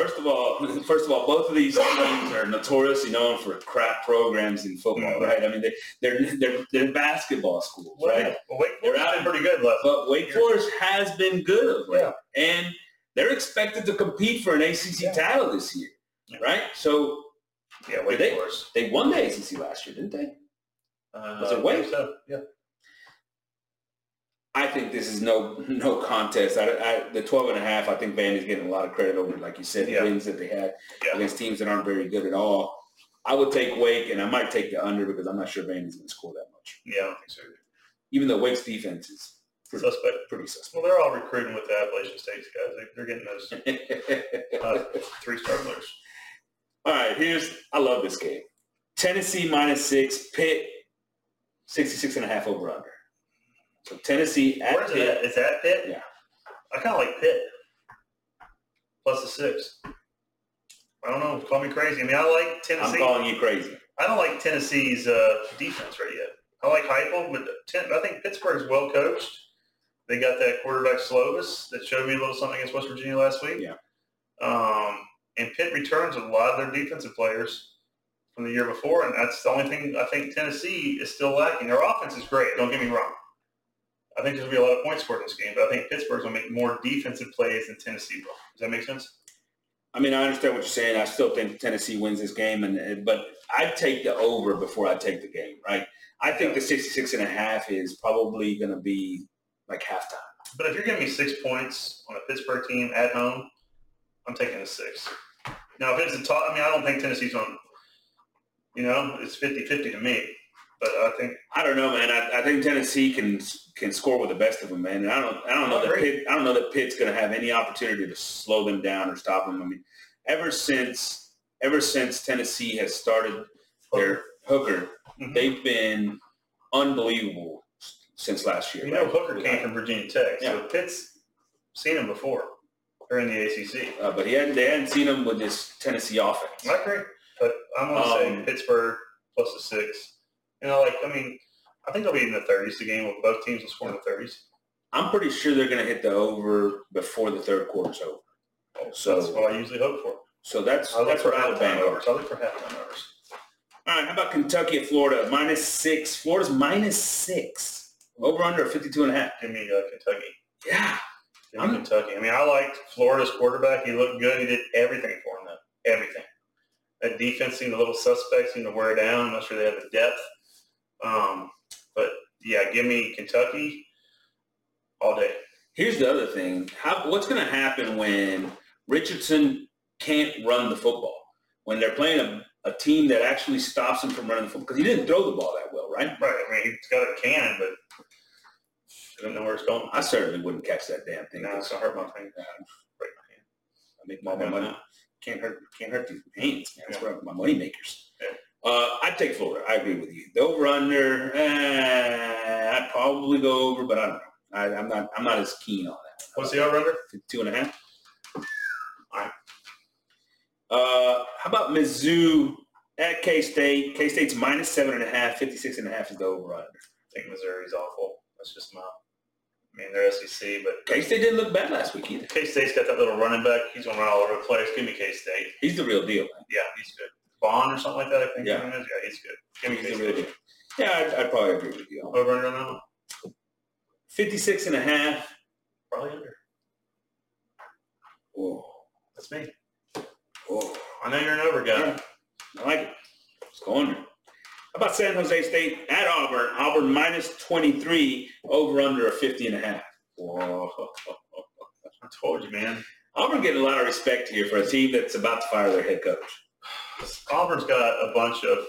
First of all, both of these teams are notoriously known for crap programs in football, right? I mean, they're basketball schools, right? Well, Wake Forest has been pretty good last year. But Wake Forest has been good, right? Yeah. And they're expected to compete for an ACC title this year, right? So, Wake Forest. They won the ACC last year, didn't they? Was it Wake? Yeah. I think this is no contest. The 12.5, I think Vandy's getting a lot of credit over, like you said, the wins that they had against teams that aren't very good at all. I would take Wake, and I might take the under because I'm not sure Vandy's going to score that much. Yeah, I don't think so. Even though Wake's defense is pretty suspect. Well, they're all recruiting with the Appalachian States guys. They're getting those 3-star players. All right, I love this game. Tennessee -6, Pitt, 66.5 over under. So Tennessee at Pitt. Is that Pitt? Yeah. I kind of like Pitt. Plus the 6. I don't know. Call me crazy. I mean, I like Tennessee. I'm calling you crazy. I don't like Tennessee's defense right yet. I like Heupel, but I think Pittsburgh's well coached. They got that quarterback Slovis that showed me a little something against West Virginia last week. Yeah. And Pitt returns a lot of their defensive players from the year before, and that's the only thing I think Tennessee is still lacking. Their offense is great. Don't get me wrong. I think there's going to be a lot of points scored in this game, but I think Pittsburgh's going to make more defensive plays than Tennessee will. Does that make sense? I mean, I understand what you're saying. I still think Tennessee wins this game, but I'd take the over before I take the game, right? I think the 66.5 is probably going to be like halftime. But if you're giving me 6 points on a Pittsburgh team at home, I'm taking the 6. Now, if it's a toss, I mean, I don't think Tennessee's on. It's 50-50 to me. But I don't know, man. I think Tennessee can score with the best of them, man. And I don't know that Pitt's going to have any opportunity to slow them down or stop them. I mean, ever since Tennessee has started their Hooker, they've been unbelievable since last year. Hooker came from Virginia Tech, so Pitt's seen him before, or in the ACC. But they hadn't seen him with this Tennessee offense. I agree, but I'm going to say Pittsburgh plus the 6. I think they'll be in the 30s. The game with both teams will score in the 30s. I'm pretty sure they're going to hit the over before the third quarter's over. So that's what I usually hope for. So that's what I would bank over. I look for halftime overs. All right, how about Kentucky at Florida? -6. Florida's -6. Over under 52.5. Give me Kentucky. Yeah. Give me Kentucky. I mean, I liked Florida's quarterback. He looked good. He did everything for him, though. Everything. That defense seemed a little suspect, seemed to wear down. I'm not sure they have the depth. But, yeah, give me Kentucky all day. Here's the other thing. What's going to happen when Richardson can't run the football? When they're playing a team that actually stops him from running the football? Because he didn't throw the ball that well, right? Right. I mean, he's got a cannon, but I don't know where it's going. I certainly wouldn't catch that damn thing. No, it's going to hurt my hand. Break my hand. I make my money. Not. Can't hurt these hands. Man. That's where my money makers. Yeah. I'd take Florida. I agree with you. The over-under, I'd probably go over, but I don't know. I'm not as keen on that. What's the over-under? 2.5. All right. How about Mizzou at K-State? K-State's -7.5. 56.5 is the over-under. I think Missouri's awful. That's just my – I mean, they're SEC, but – K-State didn't look bad last week either. K-State's got that little running back. He's going to run all over the place. Give me K-State. He's the real deal, man. Yeah, he's good. Bond or something like that, I think. Yeah, yeah, he's good. Give me K-State. The real deal. Yeah, I'd probably agree with you. Over-under on that one? 56.5, probably under. Whoa. That's me. Whoa. I know you're an over guy. Yeah. I like it. It's going there. How about San Jose State at Auburn? Auburn -23, over under a 50.5. Whoa. I told you, man. Auburn getting a lot of respect here for a team that's about to fire their head coach. Auburn's got a bunch of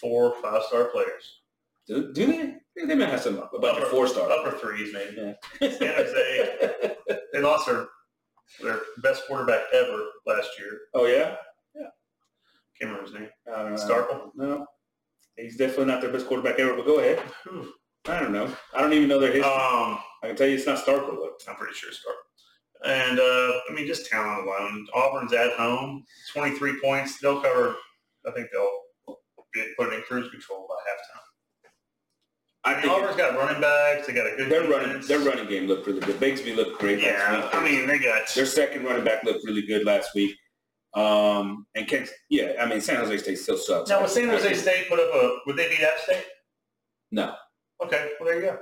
4 or 5-star players. Do they? They might have some about 4-star. Upper threes, maybe. Yeah. San Jose, they lost their best quarterback ever last year. Oh, yeah? Yeah. Can't remember his name. I don't know. Starkle? No. He's definitely not their best quarterback ever, but go ahead. Whew. I don't know. I don't even know their history. I can tell you it's not Starkle, though. I'm pretty sure it's Starkle. And, I mean, just talent alone. Auburn's at home, 23 points. They'll cover – I think they'll put it in cruise control by halftime. I mean, Auburn's got running backs. They got a good. Their running game looked really good. Bigsby looked great. Yeah, last week. I mean, they got their second running back looked really good last week. And I mean, San Jose State still sucks. Now, would San Jose State put up would they beat App State? No. Okay, well there you go.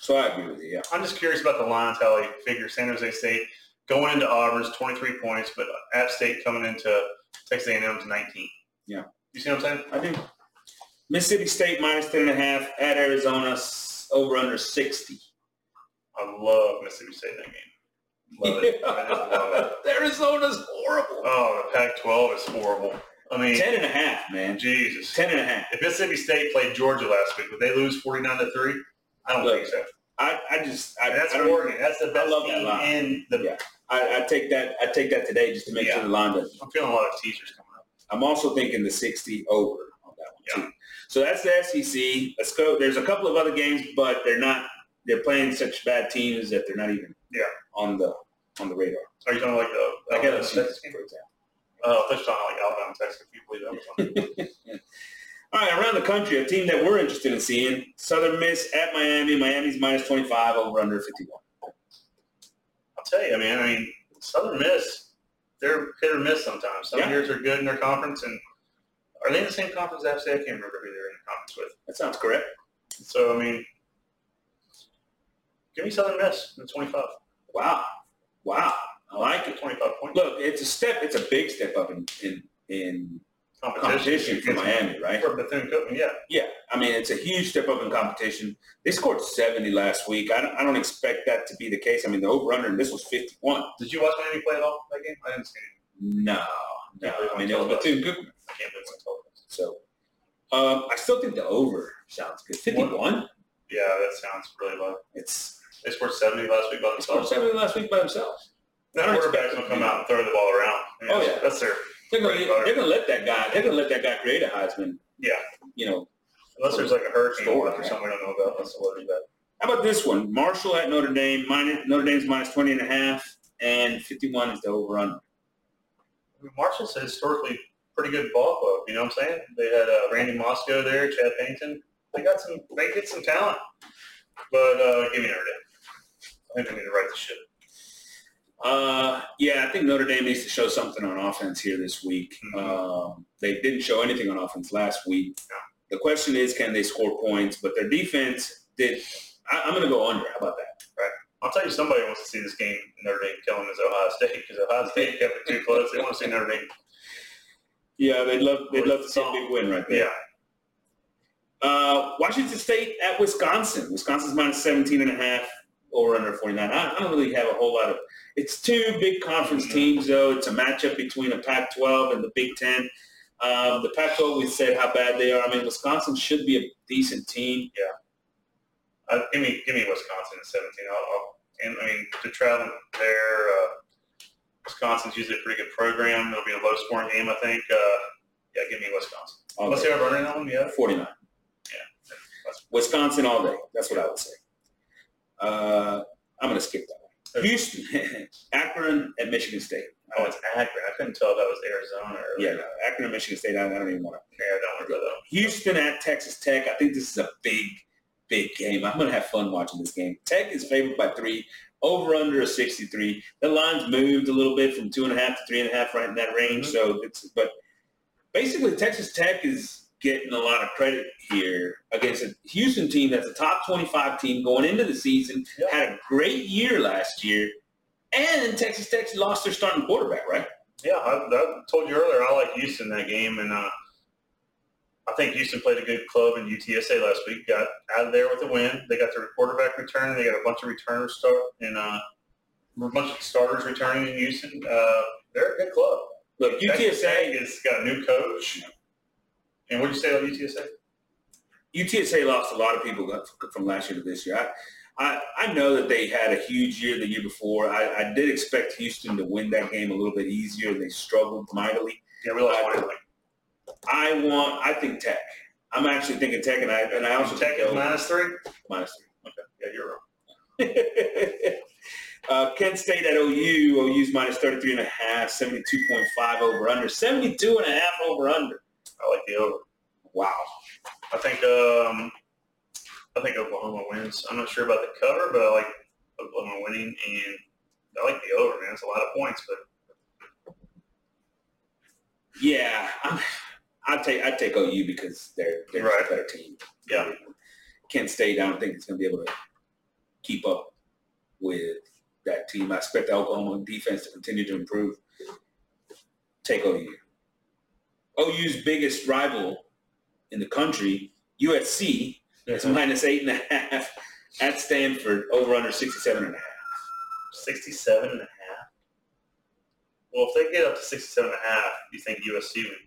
So I agree with you. Yeah, I'm just curious about the lines. How they figure San Jose State going into Auburn's 23 points, but App State coming into Texas A&M's 19. Yeah, you see what I'm saying? I do. Mississippi State -10.5 at Arizona, over under 60. I love Mississippi State in that game. Love it. I just love it. Arizona's horrible. Oh, the Pac-12 is horrible. I mean, 10.5, man. Jesus. 10.5. If Mississippi State played Georgia last week, would they lose 49-3? I don't think so. That's Oregon. That's the best team in the. Yeah. I take that today just to make sure the line doesn't. I'm feeling a lot of teasers coming up. I'm also thinking the 60 over on that one too. So that's the SEC. Let's go. There's a couple of other games, but they're not. They're playing such bad teams that they're not even on the radar. Are you talking like the Alabama Texas game, for example? Oh, I thought you were talking like Alabama Texas. Can you believe that? Yeah. All right, around the country, a team that we're interested in seeing: Southern Miss at Miami. Miami's -25, over under 51. I'll tell you, man. I mean, Southern Miss, they're hit or miss sometimes. Some years are good in their conference and. Are they in the same conference as App State? I can't remember who they're in the conference with. That sounds correct. So, I mean, give me Southern Miss in the 25. Wow. I like it. 25 points. Look, it's a big step up in competition for Miami, right? For Bethune-Cookman, yeah. Yeah. I mean, it's a huge step up in competition. They scored 70 last week. I don't expect that to be the case. I mean, the over-under in this was 51. Did you watch Miami play at all that game? I didn't see it. No. I mean, it was Bethune-Cookman. I can't believe I told us. So, I still think the over sounds good. 51? Yeah, that sounds really low. They scored 70 last week by themselves. That quarterback's going to come out and throw the ball around. Yeah, oh, yeah. That's their – they're going to let that guy – they're going to let that guy create a Heisman. Yeah. You know. Unless there's like a hurricane or something we don't know about. That's what it is. How about this one? Marshall at Notre Dame. Notre Dame's -20.5, and 51 is the over-under. I mean, Marshall's historically – pretty good ball club, you know what I'm saying? They had Randy Moscow there, Chad Pennington. They get some talent. But give me Notre Dame. I think they need to write the ship. Yeah, I think Notre Dame needs to show something on offense here this week. They didn't show anything on offense last week. The question is, can they score points? But their defense did. I'm going to go under. How about that? Right. I'll tell you, somebody wants to see this game, Notre Dame killing is Ohio State, because Ohio State kept it too close. They want to see Notre Dame. Yeah, they'd love to see a big win right there. Yeah. Washington State at Wisconsin. Wisconsin's minus 17.5 over under 49. I don't really have a whole lot of – it's two big conference teams, though. It's a matchup between a Pac-12 and the Big Ten. The Pac-12, we said how bad they are. I mean, Wisconsin should be a decent team. Yeah. Give me Wisconsin at 17. They're traveling there. Wisconsin's usually a pretty good program. It'll be a low-scoring game, I think. Give me Wisconsin. Okay. Let's see how running on them. Yeah, 49. Yeah. Wisconsin all day. That's what I would say. I'm going to skip that one. Houston, Akron at Michigan State. Oh, it's Akron. I couldn't tell if that was Arizona. Akron at Michigan State. I don't even want to. Yeah, I don't want to go though. Houston at Texas Tech. I think this is a big, big game. I'm going to have fun watching this game. Tech is favored by 3. Over under a 63. The line's moved a little bit from 2.5 to 3.5, right in that range. So but basically Texas Tech is getting a lot of credit here against a Houston team that's a top 25 team going into the season, had a great year last year, and Texas Tech lost their starting quarterback, right? Yeah, I told you earlier I like Houston in that game, and I think Houston played a good club in UTSA last week, got out of there with a win. They got their quarterback returning. They got a bunch of returners starters returning in Houston. They're a good club. Look, UTSA has got a new coach. And what did you say about UTSA? UTSA lost a lot of people from last year to this year. I know that they had a huge year the year before. I did expect Houston to win that game a little bit easier. They struggled mightily. Yeah, we lost mightily. I think Tech. I'm actually thinking Tech, and I also Tech think -3. -3. Okay, yeah, you're wrong. Kent State at OU. OU's minus 33.5. 72.5 over under. 72.5 over under. I like the over. Wow. I think Oklahoma wins. I'm not sure about the cover, but I like Oklahoma winning, and I like the over. Man, it's a lot of points, but yeah, I'd take OU because they're right. A better team. Yeah. Kent State, I don't think it's going to be able to keep up with that team. I expect the Oklahoma defense to continue to improve. Take OU. OU's biggest rival in the country, USC, is minus 8.5 at Stanford, over under 67.5. 67.5? Well, if they get up to 67.5, you think USC would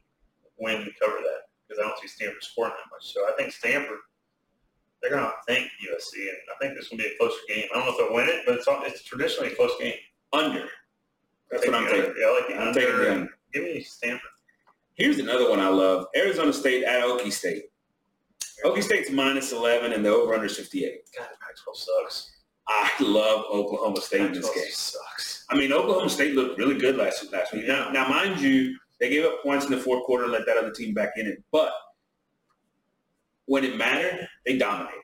win and cover that? Because I don't see Stanford scoring that much. So I think Stanford, they're going to outthink USC, and I think this will be a closer game. I don't know if they'll win it, but it's traditionally a close game. Under. That's what I'm taking. Yeah, I like the under. Taking the under. Give me Stanford. Here's another one I love. Arizona State at Okie State. Okie State's minus 11 and the over-under 58. God, Pac-12 sucks. I love Oklahoma State in this game. Sucks. I mean, Oklahoma State looked really good last week. Now, mind you, they gave up points in the fourth quarter and let that other team back in it. But when it mattered, they dominated.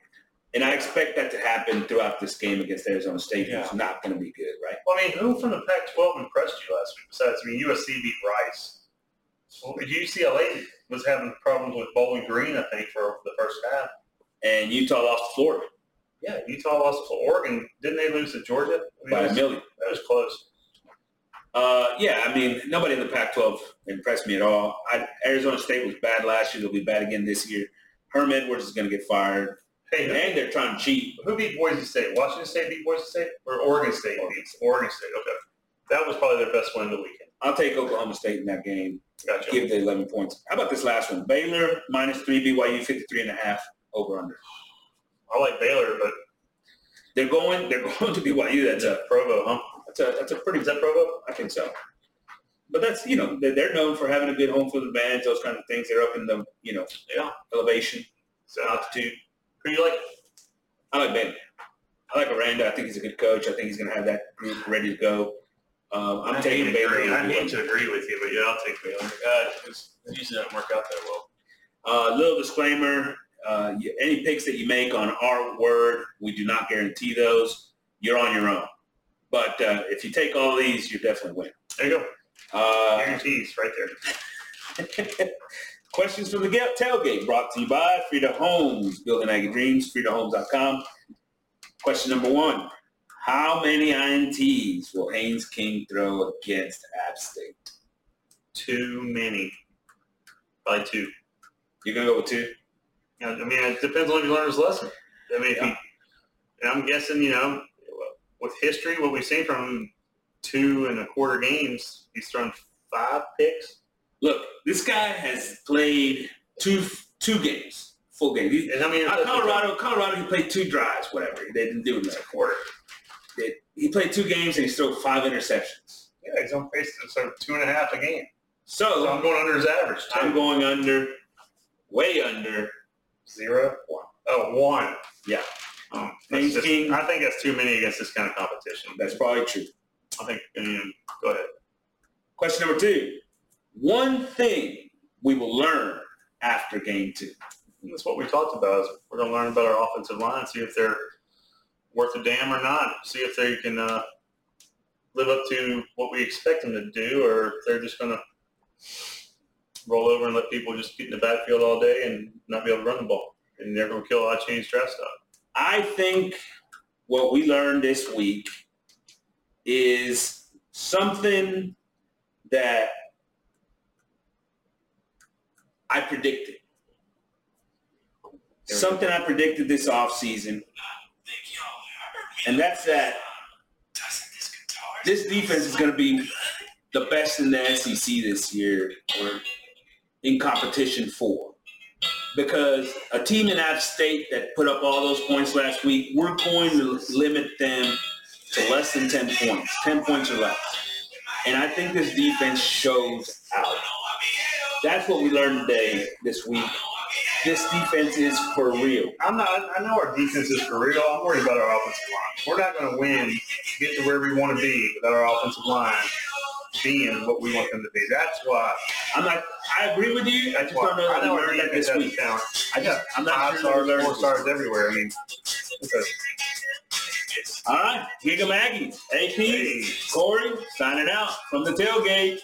And I expect that to happen throughout this game against Arizona State, who's not going to be good, right? Well, I mean, who from the Pac-12 impressed you last week? Besides, USC beat Rice. Well, UCLA was having problems with Bowling Green, I think, for the first half. And Utah lost to Florida. Yeah, Utah lost to Oregon. Didn't they lose to Georgia? By a million. That was close. Nobody in the Pac-12 impressed me at all. Arizona State was bad last year. They'll be bad again this year. Herm Edwards is going to get fired. Hey, and they're trying to cheat. Who beat Boise State? Washington State beat Boise State? Or Oregon State beats Oregon State. Okay. That was probably their best win of the weekend. I'll take Oklahoma State in that game. Gotcha. Give the 11 points. How about this last one? Baylor minus 3, BYU 53.5 over under. I like Baylor, but they're going to BYU. That's a Provo, huh? That's a pretty. Is that Provo? I think so. But that's they're known for having a good home field advantage, those kind of things. They're up in the elevation, so altitude. Who do you like? I like Baylor. I like Aranda. I think he's a good coach. I think he's going to have that group ready to go. I'm taking Baylor. I hate to agree with you, but yeah, I'll take Baylor. It usually doesn't work out that well. Little disclaimer, any picks that you make on our word, we do not guarantee those. You're on your own. But if you take all these, you definitely win. There you go. Guarantees right there. Questions from the tailgate brought to you by Frida Homes, Building Aggie Dreams, FridaHomes.com. Question number one, how many INTs will Haynes King throw against App State? Too many. Probably two. You're going to go with two? I mean, it depends on if you learn his lesson. I mean, I'm guessing, you know, with history, what we've seen from him, 2 1/4 games, he's thrown 5 picks. Look, this guy has played two games, full games. Colorado, he played 2 drives, whatever. They didn't do it in a quarter. He played 2 games and he's thrown 5 interceptions. Yeah, he's on pace to throw 2.5 a game. So I'm going under his average, too. I'm going under, way under. 0-1. Oh, 1. Yeah. I think that's too many against this kind of competition. That's probably true. I think go ahead. Question number 2. One thing we will learn after game 2. And that's what we talked about. Is we're going to learn about our offensive line, see if they're worth a damn or not, see if they can live up to what we expect them to do, or if they're just going to roll over and let people just get in the backfield all day and not be able to run the ball. And they're going to kill A-Chain's draft stock. I think what we learned this week is something that I predicted. Something I predicted this offseason. And that's that this defense is going to be the best in the SEC this year or in competition for. Because a team in App State that put up all those points last week, we're going to limit them to less than 10 points, 10 points or less. And I think this defense shows out. That's what we learned today, this week. This defense is for real. I know our defense is for real. I'm worried about our offensive line. We're not going to win, get to where we want to be without our offensive line being what we want them to be. That's why I agree with you. That's why I know we're in this week. I'm not 5 stars, 4 stars everywhere. I mean, all right, Giga Maggie, AP, hey. Corey, signing out from the tailgate.